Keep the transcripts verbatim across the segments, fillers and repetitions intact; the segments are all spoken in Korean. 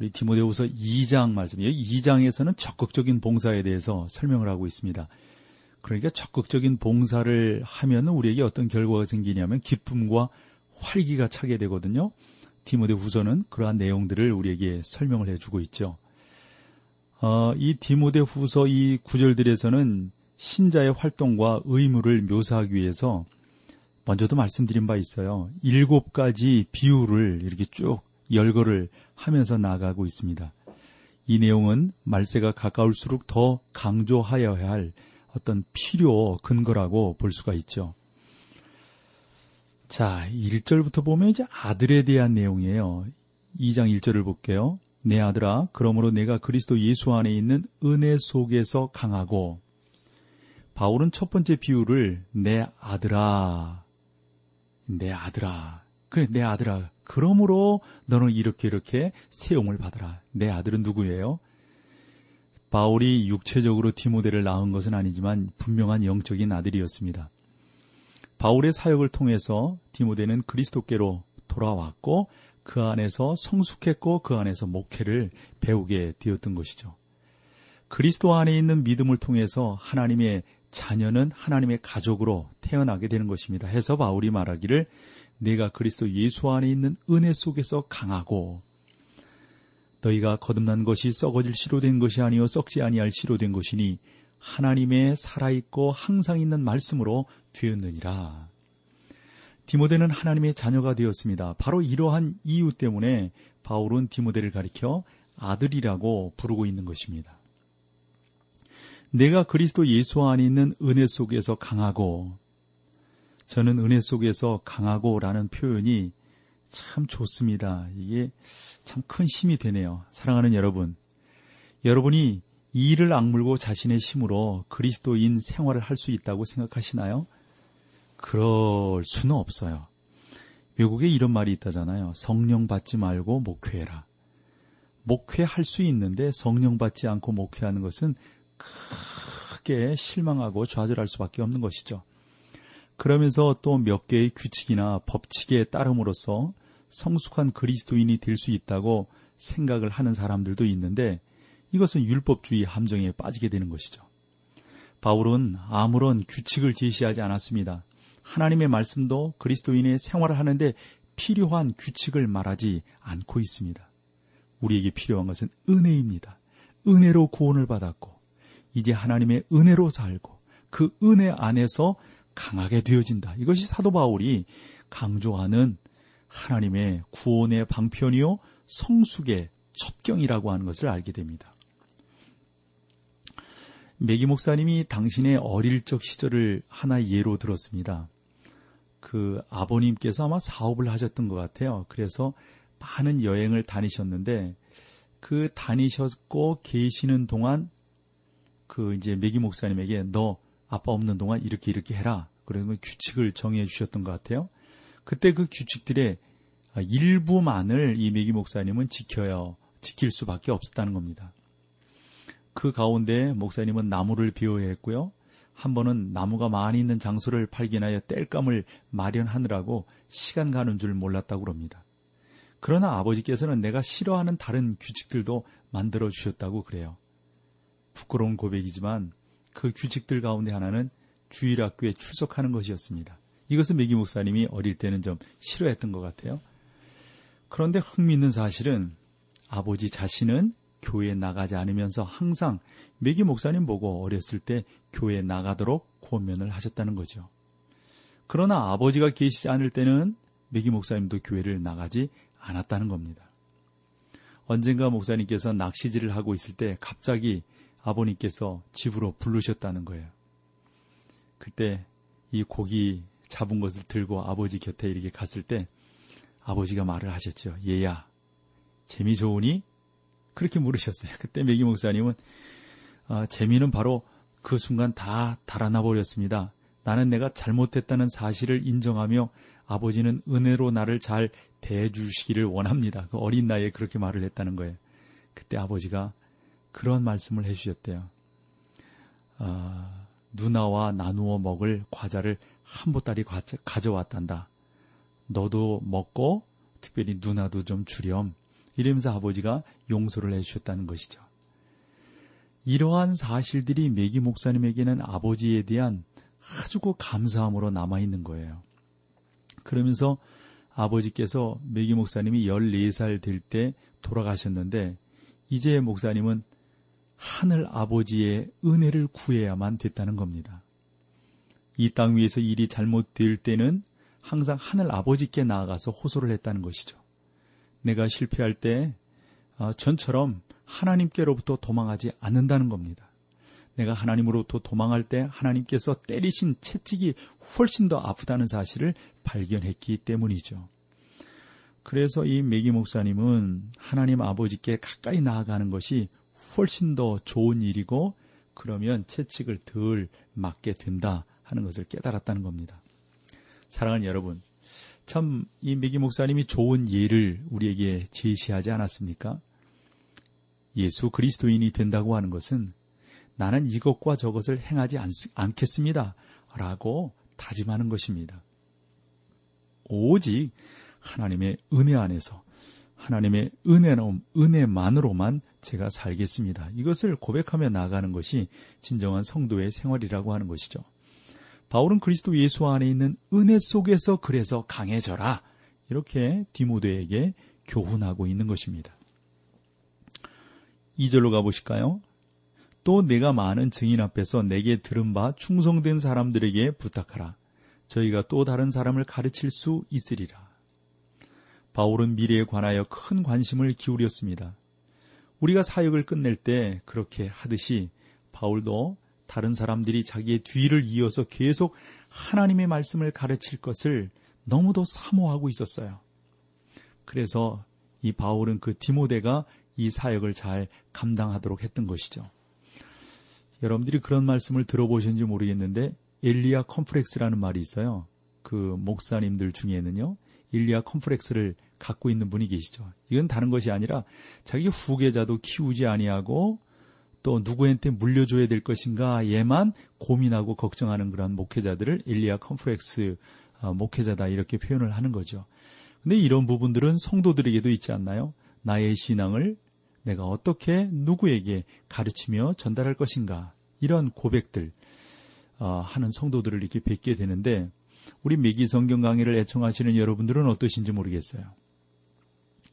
우리 디모데후서 이 장 말씀이에요. 이 장에서는 적극적인 봉사에 대해서 설명을 하고 있습니다. 그러니까 적극적인 봉사를 하면 우리에게 어떤 결과가 생기냐면 기쁨과 활기가 차게 되거든요. 디모데후서는 그러한 내용들을 우리에게 설명을 해주고 있죠. 어, 이 디모데후서 이 구절들에서는 신자의 활동과 의무를 묘사하기 위해서 먼저도 말씀드린 바 있어요. 일곱 가지 비유를 이렇게 쭉 열거를 하면서 나아가고 있습니다. 이 내용은 말세가 가까울수록 더 강조하여야 할 어떤 필요 근거라고 볼 수가 있죠. 자, 일 절부터 보면 이제 아들에 대한 내용이에요. 이 장 일 절을 볼게요. 내 아들아, 그러므로 내가 그리스도 예수 안에 있는 은혜 속에서 강하고. 바울은 첫 번째 비유를 내 아들아, 내 아들아, 그래, 내 아들아, 그러므로 너는 이렇게 이렇게 세움을 받아라. 내 아들은 누구예요? 바울이 육체적으로 디모데를 낳은 것은 아니지만 분명한 영적인 아들이었습니다. 바울의 사역을 통해서 디모데는 그리스도께로 돌아왔고 그 안에서 성숙했고 그 안에서 목회를 배우게 되었던 것이죠. 그리스도 안에 있는 믿음을 통해서 하나님의 자녀는 하나님의 가족으로 태어나게 되는 것입니다. 해서 바울이 말하기를 내가 그리스도 예수 안에 있는 은혜 속에서 강하고, 너희가 거듭난 것이 썩어질 씨로 된 것이 아니요 썩지 아니할 씨로 된 것이니 하나님의 살아있고 항상 있는 말씀으로 되었느니라. 디모데는 하나님의 자녀가 되었습니다. 바로 이러한 이유 때문에 바울은 디모데를 가리켜 아들이라고 부르고 있는 것입니다. 내가 그리스도 예수 안에 있는 은혜 속에서 강하고, 저는 은혜 속에서 강하고라는 표현이 참 좋습니다. 이게 참 큰 힘이 되네요. 사랑하는 여러분, 여러분이 이를 악물고 자신의 힘으로 그리스도인 생활을 할 수 있다고 생각하시나요? 그럴 수는 없어요. 외국에 이런 말이 있다잖아요. 성령 받지 말고 목회해라. 목회할 수 있는데 성령 받지 않고 목회하는 것은 크게 실망하고 좌절할 수밖에 없는 것이죠. 그러면서 또 몇 개의 규칙이나 법칙에 따름으로써 성숙한 그리스도인이 될 수 있다고 생각을 하는 사람들도 있는데, 이것은 율법주의 함정에 빠지게 되는 것이죠. 바울은 아무런 규칙을 제시하지 않았습니다. 하나님의 말씀도 그리스도인의 생활을 하는데 필요한 규칙을 말하지 않고 있습니다. 우리에게 필요한 것은 은혜입니다. 은혜로 구원을 받았고 이제 하나님의 은혜로 살고 그 은혜 안에서 강하게 되어진다. 이것이 사도 바울이 강조하는 하나님의 구원의 방편이요 성숙의 첩경이라고 하는 것을 알게 됩니다. 매기 목사님이 당신의 어릴 적 시절을 하나의 예로 들었습니다. 그 아버님께서 아마 사업을 하셨던 것 같아요. 그래서 많은 여행을 다니셨는데, 그 다니셨고 계시는 동안 그 이제 매기 목사님에게 너 아빠 없는 동안 이렇게 이렇게 해라. 그러면 규칙을 정해 주셨던 것 같아요. 그때 그 규칙들의 일부만을 이 매기 목사님은 지켜요. 지킬 수밖에 없었다는 겁니다. 그 가운데 목사님은 나무를 비워야 했고요. 한 번은 나무가 많이 있는 장소를 발견하여 땔감을 마련하느라고 시간 가는 줄 몰랐다고 그럽니다. 그러나 아버지께서는 내가 싫어하는 다른 규칙들도 만들어 주셨다고 그래요. 부끄러운 고백이지만 그 규칙들 가운데 하나는 주일학교에 출석하는 것이었습니다. 이것은 매기 목사님이 어릴 때는 좀 싫어했던 것 같아요. 그런데 흥미있는 사실은 아버지 자신은 교회에 나가지 않으면서 항상 매기 목사님 보고 어렸을 때 교회에 나가도록 권면을 하셨다는 거죠. 그러나 아버지가 계시지 않을 때는 매기 목사님도 교회를 나가지 않았다는 겁니다. 언젠가 목사님께서 낚시질을 하고 있을 때 갑자기 아버님께서 집으로 부르셨다는 거예요. 그때 이 고기 잡은 것을 들고 아버지 곁에 이렇게 갔을 때 아버지가 말을 하셨죠. 얘야, 재미 좋으니 그렇게 물으셨어요. 그때 매기 목사님은 아, 재미는 바로 그 순간 다 달아나 버렸습니다. 나는 내가 잘못했다는 사실을 인정하며 아버지는 은혜로 나를 잘 대해주시기를 원합니다. 그 어린 나이에 그렇게 말을 했다는 거예요. 그때 아버지가 그런 말씀을 해주셨대요. 아, 누나와 나누어 먹을 과자를 한 보따리 가져왔단다. 너도 먹고 특별히 누나도 좀 주렴. 이러면서 아버지가 용서를 해주셨다는 것이죠. 이러한 사실들이 매기 목사님에게는 아버지에 대한 아주 감사함으로 남아있는 거예요. 그러면서 아버지께서 매기 목사님이 열네 살 될 때 돌아가셨는데 이제 목사님은 하늘 아버지의 은혜를 구해야만 됐다는 겁니다. 이 땅 위에서 일이 잘못될 때는 항상 하늘 아버지께 나아가서 호소를 했다는 것이죠. 내가 실패할 때 전처럼 하나님께로부터 도망하지 않는다는 겁니다. 내가 하나님으로부터 도망할 때 하나님께서 때리신 채찍이 훨씬 더 아프다는 사실을 발견했기 때문이죠. 그래서 이 매기 목사님은 하나님 아버지께 가까이 나아가는 것이 훨씬 더 좋은 일이고 그러면 채찍을 덜 맞게 된다 하는 것을 깨달았다는 겁니다. 사랑하는 여러분, 참 이 매기 목사님이 좋은 예를 우리에게 제시하지 않았습니까? 예수 그리스도인이 된다고 하는 것은 나는 이것과 저것을 행하지 않, 않겠습니다 라고 다짐하는 것입니다. 오직 하나님의 은혜 안에서 하나님의 은혜로, 은혜만으로만 제가 살겠습니다. 이것을 고백하며 나아가는 것이 진정한 성도의 생활이라고 하는 것이죠. 바울은 그리스도 예수 안에 있는 은혜 속에서 그래서 강해져라 이렇게 디모데에게 교훈하고 있는 것입니다. 이 절로 가보실까요? 또 내가 많은 증인 앞에서 내게 들은 바 충성된 사람들에게 부탁하라. 저희가 또 다른 사람을 가르칠 수 있으리라. 바울은 미래에 관하여 큰 관심을 기울였습니다. 우리가 사역을 끝낼 때 그렇게 하듯이 바울도 다른 사람들이 자기의 뒤를 이어서 계속 하나님의 말씀을 가르칠 것을 너무도 사모하고 있었어요. 그래서 이 바울은 그 디모데가 이 사역을 잘 감당하도록 했던 것이죠. 여러분들이 그런 말씀을 들어보셨는지 모르겠는데 엘리야 컴프렉스라는 말이 있어요. 그 목사님들 중에는요. 엘리야 컴프렉스를 갖고 있는 분이 계시죠. 이건 다른 것이 아니라 자기 후계자도 키우지 아니하고 또 누구한테 물려줘야 될 것인가에만 고민하고 걱정하는 그런 목회자들을 엘리야 컴플렉스 목회자다 이렇게 표현을 하는 거죠. 근데 이런 부분들은 성도들에게도 있지 않나요? 나의 신앙을 내가 어떻게 누구에게 가르치며 전달할 것인가 이런 고백들 하는 성도들을 이렇게 뵙게 되는데 우리 매기 성경 강의를 애청하시는 여러분들은 어떠신지 모르겠어요.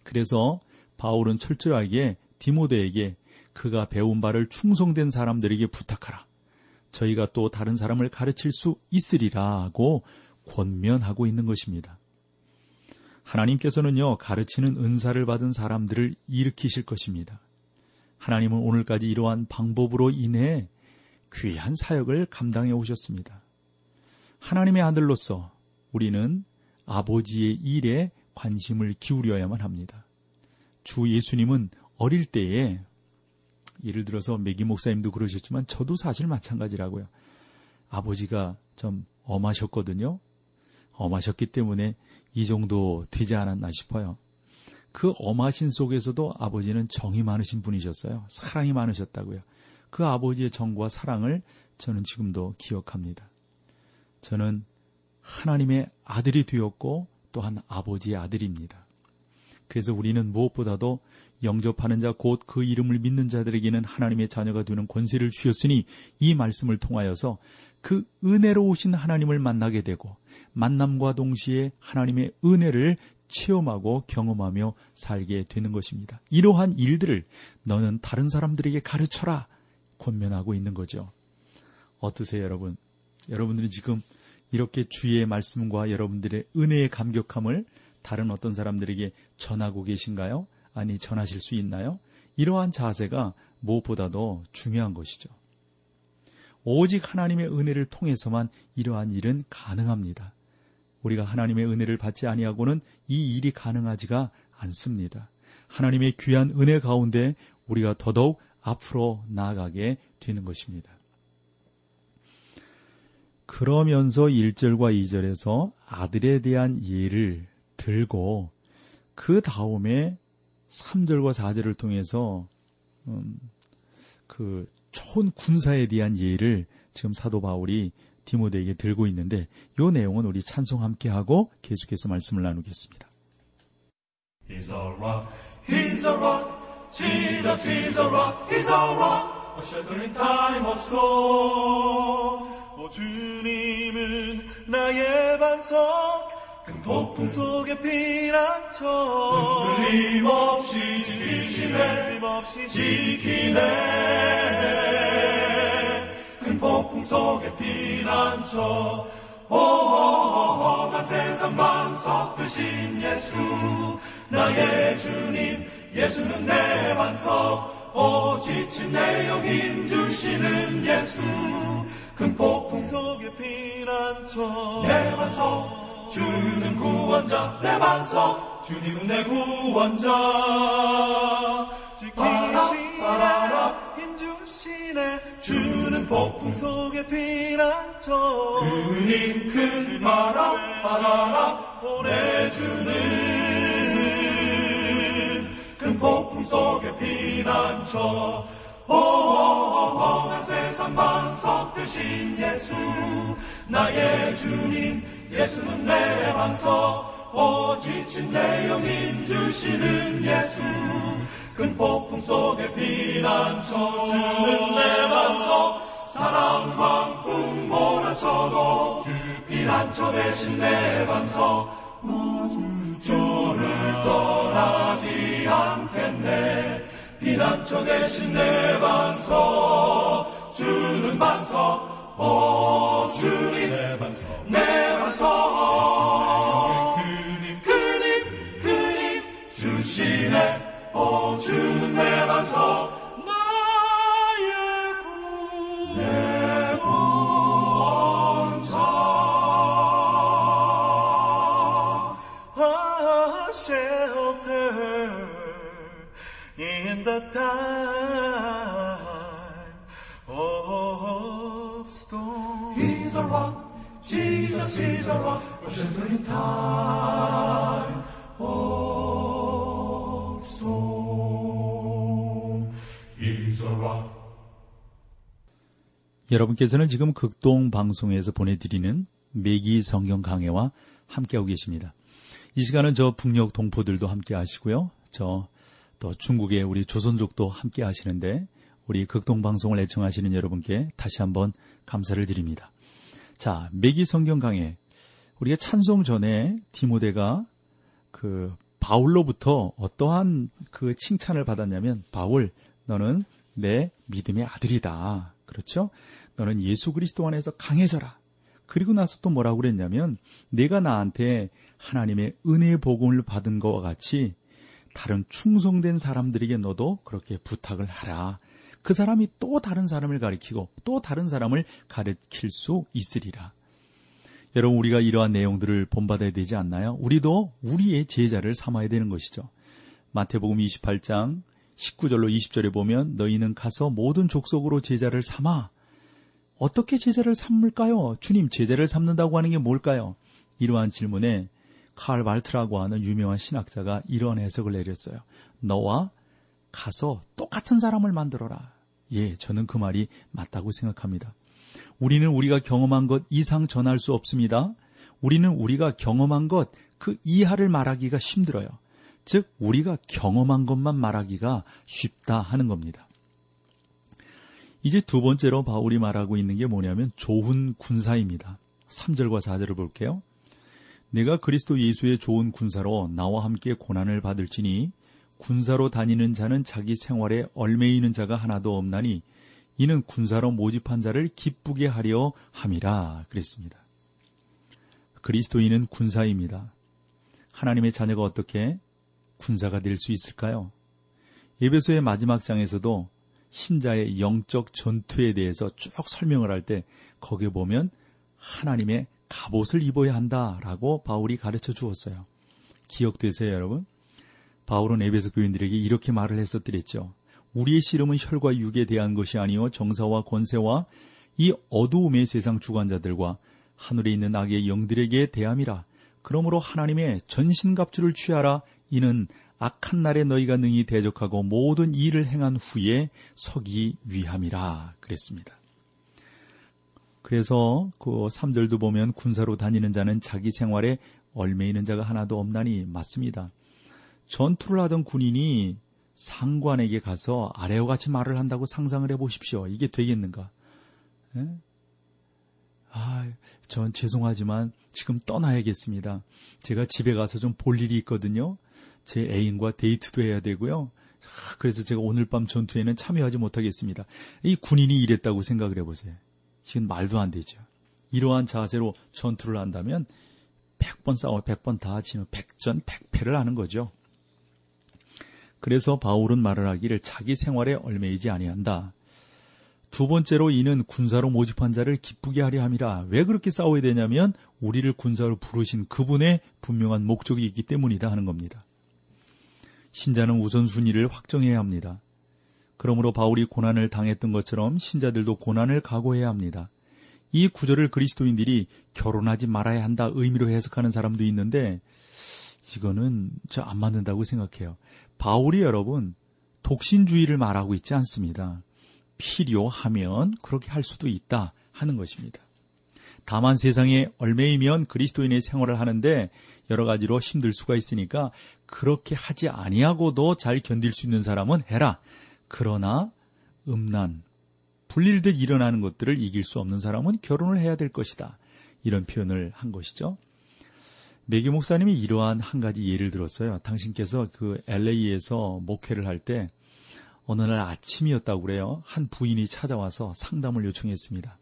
그래서 바울은 철저하게 디모데에게 그가 배운 바를 충성된 사람들에게 부탁하라. 저희가 또 다른 사람을 가르칠 수 있으리라고 권면하고 있는 것입니다. 하나님께서는요, 가르치는 은사를 받은 사람들을 일으키실 것입니다. 하나님은 오늘까지 이러한 방법으로 인해 귀한 사역을 감당해 오셨습니다. 하나님의 아들로서 우리는 아버지의 일에 관심을 기울여야만 합니다. 주 예수님은 어릴 때에 예를 들어서 매기 목사님도 그러셨지만 저도 사실 마찬가지라고요. 아버지가 좀 엄하셨거든요. 엄하셨기 때문에 이 정도 되지 않았나 싶어요. 그 엄하신 속에서도 아버지는 정이 많으신 분이셨어요. 사랑이 많으셨다고요. 그 아버지의 정과 사랑을 저는 지금도 기억합니다. 저는 하나님의 아들이 되었고 또한 아버지의 아들입니다. 그래서 우리는 무엇보다도 영접하는 자 곧 그 이름을 믿는 자들에게는 하나님의 자녀가 되는 권세를 주셨으니 이 말씀을 통하여서 그 은혜로우신 하나님을 만나게 되고 만남과 동시에 하나님의 은혜를 체험하고 경험하며 살게 되는 것입니다. 이러한 일들을 너는 다른 사람들에게 가르쳐라 권면하고 있는 거죠. 어떠세요, 여러분? 여러분들이 지금 이렇게 주의 말씀과 여러분들의 은혜의 감격함을 다른 어떤 사람들에게 전하고 계신가요? 아니, 전하실 수 있나요? 이러한 자세가 무엇보다도 중요한 것이죠. 오직 하나님의 은혜를 통해서만 이러한 일은 가능합니다. 우리가 하나님의 은혜를 받지 아니하고는 이 일이 가능하지가 않습니다. 하나님의 귀한 은혜 가운데 우리가 더더욱 앞으로 나아가게 되는 것입니다. 그러면서 일 절과 이 절에서 아들에 대한 예를 들고 그 다음에 삼 절과 사 절을 통해서 음, 그 좋은 군사에 대한 예를 지금 사도 바울이 디모데에게 들고 있는데, 이 내용은 우리 찬송 함께하고 계속해서 말씀을 나누겠습니다. He's a rock, he's a rock, Jesus is a rock, he's a rock, a shelter in time of storm. 오 주님은 나의 반석, 큰 폭풍 속의 피난처. 흔들림 없이 지키시네, 흔들림 없이 지키네. 큰 폭풍 속의 피난처. 험한 세상 반석 되신 예수, 나의 주님, 예수는 내 반석. 오 지친 내 영 힘주시는 예수, 큰 폭풍 속의 피난처. 내 반석, 주는 구원자. 내 반석, 주님은 내 구원자. 지키시네, 힘주시네, 주는 폭풍 속의 피난처. 그님 큰 바람, 바람 보내주는 큰 폭풍 속의 피난처. 오오오오한 세상 반석 되신 예수, 나의 주님, 예수는 내 반석. 오 지친 내 영 힘주시는 예수, 큰 폭풍 속의 피난처. 주는 내 반석, 사랑 광풍 몰아쳐도 피난처 되신 내 반석. 주를 떠나지 않겠네, 피난처 되신 내 반석. 주는 반석, 오 주님, 내 반석, 내 반석. 그님, 그님, 그님 주시네, 오 주는 내 반석. 나의 구내 구원자. 아, 쉘터 in the time of storm. He's a rock, Jesus is a rock, a shelter in time of storm. He's a rock. 여러분께서는 지금 극동방송에서 보내드리는 매기 성경 강해와 함께하고 계십니다. 이 시간은 저 북녘 동포들도 함께 하시고요, 저 또 중국의 우리 조선족도 함께 하시는데, 우리 극동방송을 애청하시는 여러분께 다시 한번 감사를 드립니다. 자, 매기 성경 강해. 우리가 찬송 전에 디모데가 그 바울로부터 어떠한 그 칭찬을 받았냐면, 바울, 너는 내 믿음의 아들이다. 그렇죠? 너는 예수 그리스도 안에서 강해져라. 그리고 나서 또 뭐라고 그랬냐면, 내가 나한테 하나님의 은혜의 복음을 받은 것과 같이 다른 충성된 사람들에게 너도 그렇게 부탁을 하라. 그 사람이 또 다른 사람을 가리키고 또 다른 사람을 가리킬 수 있으리라. 여러분, 우리가 이러한 내용들을 본받아야 되지 않나요? 우리도 우리의 제자를 삼아야 되는 것이죠. 마태복음 이십팔 장 십구 절로 이십 절에 보면, 너희는 가서 모든 족속으로 제자를 삼아. 어떻게 제자를 삼을까요? 주님, 제자를 삼는다고 하는 게 뭘까요? 이러한 질문에 칼 말트라고 하는 유명한 신학자가 이런 해석을 내렸어요. 너와 가서 똑같은 사람을 만들어라. 예, 저는 그 말이 맞다고 생각합니다. 우리는 우리가 경험한 것 이상 전할 수 없습니다. 우리는 우리가 경험한 것 그 이하를 말하기가 힘들어요. 즉, 우리가 경험한 것만 말하기가 쉽다 하는 겁니다. 이제 두 번째로 바울이 말하고 있는 게 뭐냐면 좋은 군사입니다. 삼 절과 사 절을 볼게요. 내가 그리스도 예수의 좋은 군사로 나와 함께 고난을 받을지니, 군사로 다니는 자는 자기 생활에 얽매이는 자가 하나도 없나니, 이는 군사로 모집한 자를 기쁘게 하려 함이라. 그랬습니다. 그리스도인은 군사입니다. 하나님의 자녀가 어떻게 군사가 될 수 있을까요? 에베소의 마지막 장에서도 신자의 영적 전투에 대해서 쭉 설명을 할 때 거기에 보면 하나님의 갑옷을 입어야 한다라고 바울이 가르쳐 주었어요. 기억되세요, 여러분? 바울은 에베소 교인들에게 이렇게 말을 했었더랬죠. 우리의 씨름은 혈과 육에 대한 것이 아니요 정사와 권세와 이 어두움의 세상 주관자들과 하늘에 있는 악의 영들에게 대함이라. 그러므로 하나님의 전신갑주를 취하라. 이는 악한 날에 너희가 능히 대적하고 모든 일을 행한 후에 서기 위함이라. 그랬습니다. 그래서 그 삼 절도 보면 군사로 다니는 자는 자기 생활에 얽매이는 자가 하나도 없나니. 맞습니다. 전투를 하던 군인이 상관에게 가서 아래와 같이 말을 한다고 상상을 해보십시오. 이게 되겠는가? 에? 아, 전 죄송하지만 지금 떠나야겠습니다. 제가 집에 가서 좀 볼 일이 있거든요. 제 애인과 데이트도 해야 되고요. 아, 그래서 제가 오늘 밤 전투에는 참여하지 못하겠습니다. 이 군인이 이랬다고 생각을 해보세요. 이건 말도 안 되죠. 이러한 자세로 전투를 한다면 백 번 싸워 백 번 다 지면 백전 백패를 하는 거죠. 그래서 바울은 말을 하기를 자기 생활에 얽매이지 아니한다. 두 번째로 이는 군사로 모집한 자를 기쁘게 하려 함이라. 왜 그렇게 싸워야 되냐면 우리를 군사로 부르신 그분의 분명한 목적이 있기 때문이다 하는 겁니다. 신자는 우선순위를 확정해야 합니다. 그러므로 바울이 고난을 당했던 것처럼 신자들도 고난을 각오해야 합니다. 이 구절을 그리스도인들이 결혼하지 말아야 한다 의미로 해석하는 사람도 있는데 이거는 저 안 맞는다고 생각해요. 바울이 여러분 독신주의를 말하고 있지 않습니다. 필요하면 그렇게 할 수도 있다 하는 것입니다. 다만 세상에 얽매이면 그리스도인의 생활을 하는데 여러 가지로 힘들 수가 있으니까 그렇게 하지 아니하고도 잘 견딜 수 있는 사람은 해라. 그러나 음란, 불릴듯 일어나는 것들을 이길 수 없는 사람은 결혼을 해야 될 것이다. 이런 표현을 한 것이죠. 매기 목사님이 이러한 한 가지 예를 들었어요. 당신께서 그 엘에이에서 목회를 할 때 어느 날 아침이었다고 그래요. 한 부인이 찾아와서 상담을 요청했습니다.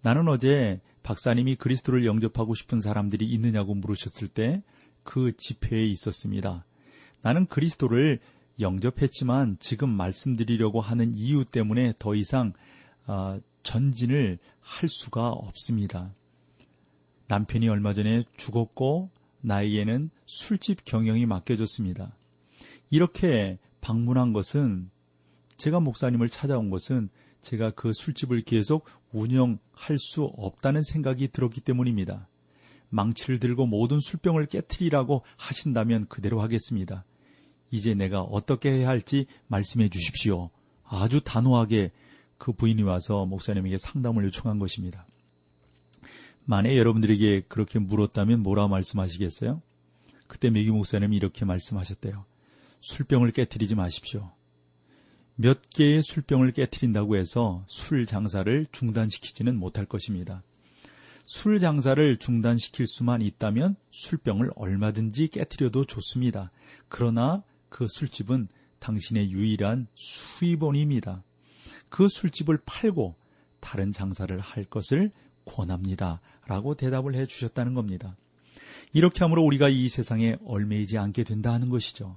나는 어제 박사님이 그리스도를 영접하고 싶은 사람들이 있느냐고 물으셨을 때 그 집회에 있었습니다. 나는 그리스도를 영접했지만 지금 말씀드리려고 하는 이유 때문에 더 이상 전진을 할 수가 없습니다. 남편이 얼마 전에 죽었고 나에게는 술집 경영이 맡겨졌습니다. 이렇게 방문한 것은, 제가 목사님을 찾아온 것은 제가 그 술집을 계속 운영할 수 없다는 생각이 들었기 때문입니다. 망치를 들고 모든 술병을 깨트리라고 하신다면 그대로 하겠습니다. 이제 내가 어떻게 해야 할지 말씀해 주십시오. 아주 단호하게 그 부인이 와서 목사님에게 상담을 요청한 것입니다. 만에 여러분들에게 그렇게 물었다면 뭐라 말씀하시겠어요? 그때 매기 목사님이 이렇게 말씀하셨대요. 술병을 깨트리지 마십시오. 몇 개의 술병을 깨트린다고 해서 술 장사를 중단시키지는 못할 것입니다. 술 장사를 중단시킬 수만 있다면 술병을 얼마든지 깨트려도 좋습니다. 그러나 그 술집은 당신의 유일한 수입원입니다. 그 술집을 팔고 다른 장사를 할 것을 권합니다. 라고 대답을 해 주셨다는 겁니다. 이렇게 함으로 우리가 이 세상에 얽매이지 않게 된다는 것이죠.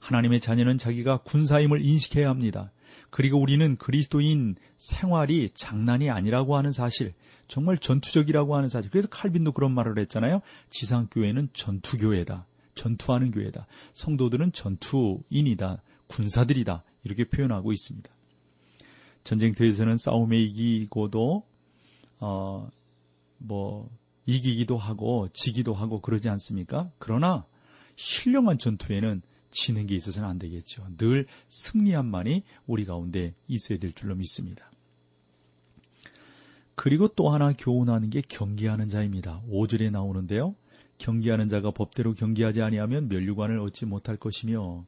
하나님의 자녀는 자기가 군사임을 인식해야 합니다. 그리고 우리는 그리스도인 생활이 장난이 아니라고 하는 사실, 정말 전투적이라고 하는 사실. 그래서 칼빈도 그런 말을 했잖아요. 지상교회는 전투교회다. 전투하는 교회다. 성도들은 전투인이다. 군사들이다. 이렇게 표현하고 있습니다. 전쟁터에서는 싸움에 이기고도 어, 뭐 이기기도 하고 지기도 하고 그러지 않습니까? 그러나 신령한 전투에는 지는 게 있어서는 안 되겠죠. 늘 승리함만이 우리 가운데 있어야 될 줄로 믿습니다. 그리고 또 하나 교훈하는 게 경계하는 자입니다. 오 절에 나오는데요. 경계하는 자가 법대로 경계하지 아니하면 면류관을 얻지 못할 것이며,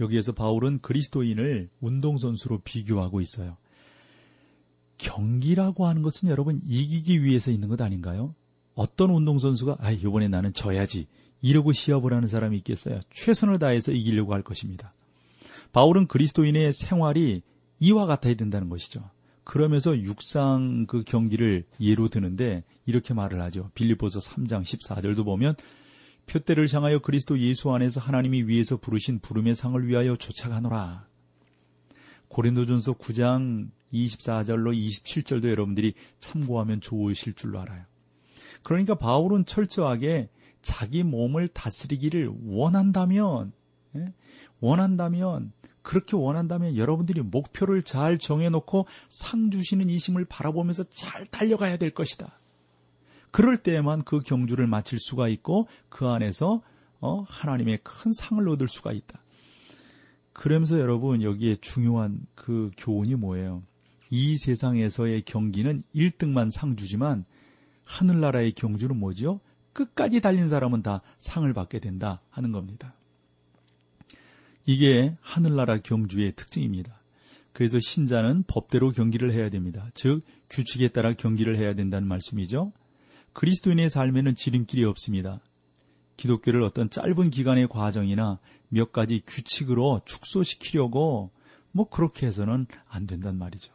여기에서 바울은 그리스도인을 운동선수로 비교하고 있어요. 경기라고 하는 것은 여러분 이기기 위해서 있는 것 아닌가요? 어떤 운동선수가 아, 이번에 나는 져야지 이러고 시합을 하는 사람이 있겠어요? 최선을 다해서 이기려고 할 것입니다. 바울은 그리스도인의 생활이 이와 같아야 된다는 것이죠. 그러면서 육상 그 경기를 예로 드는데 이렇게 말을 하죠. 빌립보서 삼 장 십사 절도 보면 표대를 향하여 그리스도 예수 안에서 하나님이 위에서 부르신 부름의 상을 위하여 쫓아가노라. 고린도전서 구 장 이십사 절로 이십칠 절도 여러분들이 참고하면 좋으실 줄로 알아요. 그러니까 바울은 철저하게 자기 몸을 다스리기를 원한다면 원한다면, 그렇게 원한다면 여러분들이 목표를 잘 정해놓고 상 주시는 이심을 바라보면서 잘 달려가야 될 것이다. 그럴 때에만 그 경주를 마칠 수가 있고 그 안에서 하나님의 큰 상을 얻을 수가 있다. 그러면서 여러분, 여기에 중요한 그 교훈이 뭐예요? 이 세상에서의 경기는 일 등만 상 주지만 하늘나라의 경주는 뭐죠? 끝까지 달린 사람은 다 상을 받게 된다 하는 겁니다. 이게 하늘나라 경주의 특징입니다. 그래서 신자는 법대로 경기를 해야 됩니다. 즉, 규칙에 따라 경기를 해야 된다는 말씀이죠. 그리스도인의 삶에는 지름길이 없습니다. 기독교를 어떤 짧은 기간의 과정이나 몇 가지 규칙으로 축소시키려고 뭐 그렇게 해서는 안 된단 말이죠.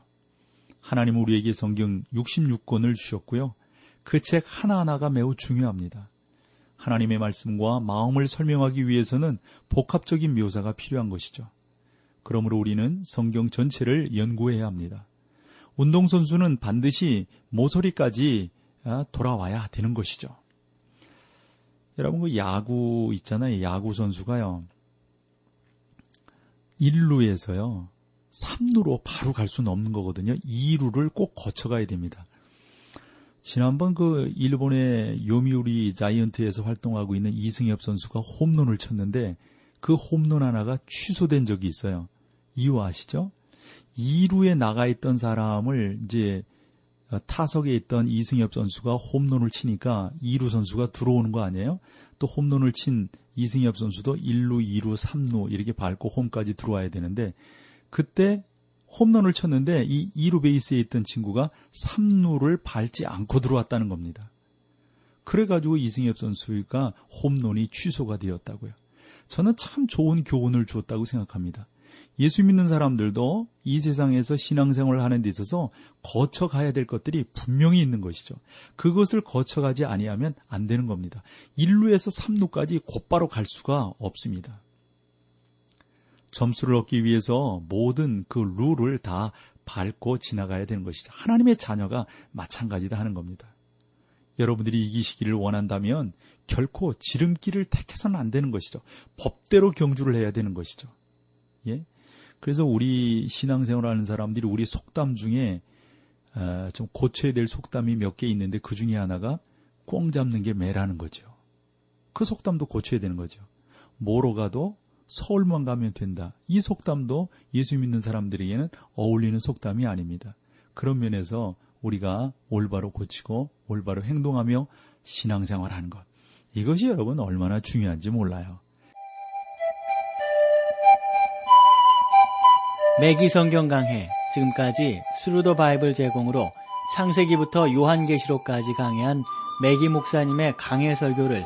하나님은 우리에게 성경 육십육 권을 주셨고요. 그 책 하나하나가 매우 중요합니다. 하나님의 말씀과 마음을 설명하기 위해서는 복합적인 묘사가 필요한 것이죠. 그러므로 우리는 성경 전체를 연구해야 합니다. 운동선수는 반드시 모서리까지 돌아와야 되는 것이죠. 여러분, 그 야구 있잖아요. 야구 선수가요, 일 루에서요 삼 루로 바로 갈 수는 없는 거거든요. 이 루를 꼭 거쳐가야 됩니다. 지난번 그 일본의 요미우리 자이언트에서 활동하고 있는 이승엽 선수가 홈런을 쳤는데 그 홈런 하나가 취소된 적이 있어요. 이유 아시죠? 이 루에 나가 있던 사람을 이제 타석에 있던 이승엽 선수가 홈런을 치니까 이 루 선수가 들어오는 거 아니에요? 또 홈런을 친 이승엽 선수도 일 루, 이 루, 삼 루 이렇게 밟고 홈까지 들어와야 되는데, 그때 홈런을 쳤는데 이 이 루 베이스에 있던 친구가 삼 루를 밟지 않고 들어왔다는 겁니다. 그래가지고 이승엽 선수가 홈런이 취소가 되었다고요. 저는 참 좋은 교훈을 줬다고 생각합니다. 예수 믿는 사람들도 이 세상에서 신앙생활을 하는 데 있어서 거쳐가야 될 것들이 분명히 있는 것이죠. 그것을 거쳐가지 아니하면 안 되는 겁니다. 일 루에서 삼 루까지 곧바로 갈 수가 없습니다. 점수를 얻기 위해서 모든 그 룰을 다 밟고 지나가야 되는 것이죠. 하나님의 자녀가 마찬가지다 하는 겁니다. 여러분들이 이기시기를 원한다면 결코 지름길을 택해서는 안 되는 것이죠. 법대로 경주를 해야 되는 것이죠. 예? 그래서 우리 신앙생활하는 사람들이 우리 속담 중에 어, 좀 고쳐야 될 속담이 몇 개 있는데 그 중에 하나가 꽁 잡는 게 매라는 거죠. 그 속담도 고쳐야 되는 거죠. 뭐로 가도 서울만 가면 된다. 이 속담도 예수 믿는 사람들에게는 어울리는 속담이 아닙니다. 그런 면에서 우리가 올바로 고치고 올바로 행동하며 신앙생활하는 것, 이것이 여러분 얼마나 중요한지 몰라요. 매기 성경강회, 지금까지 스루더 바이블 제공으로 창세기부터 요한계시록까지 강해한 매기 목사님의 강해 설교를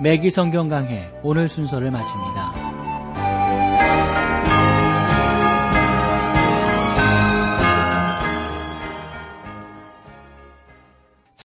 매기 성경강회 오늘 순서를 마칩니다.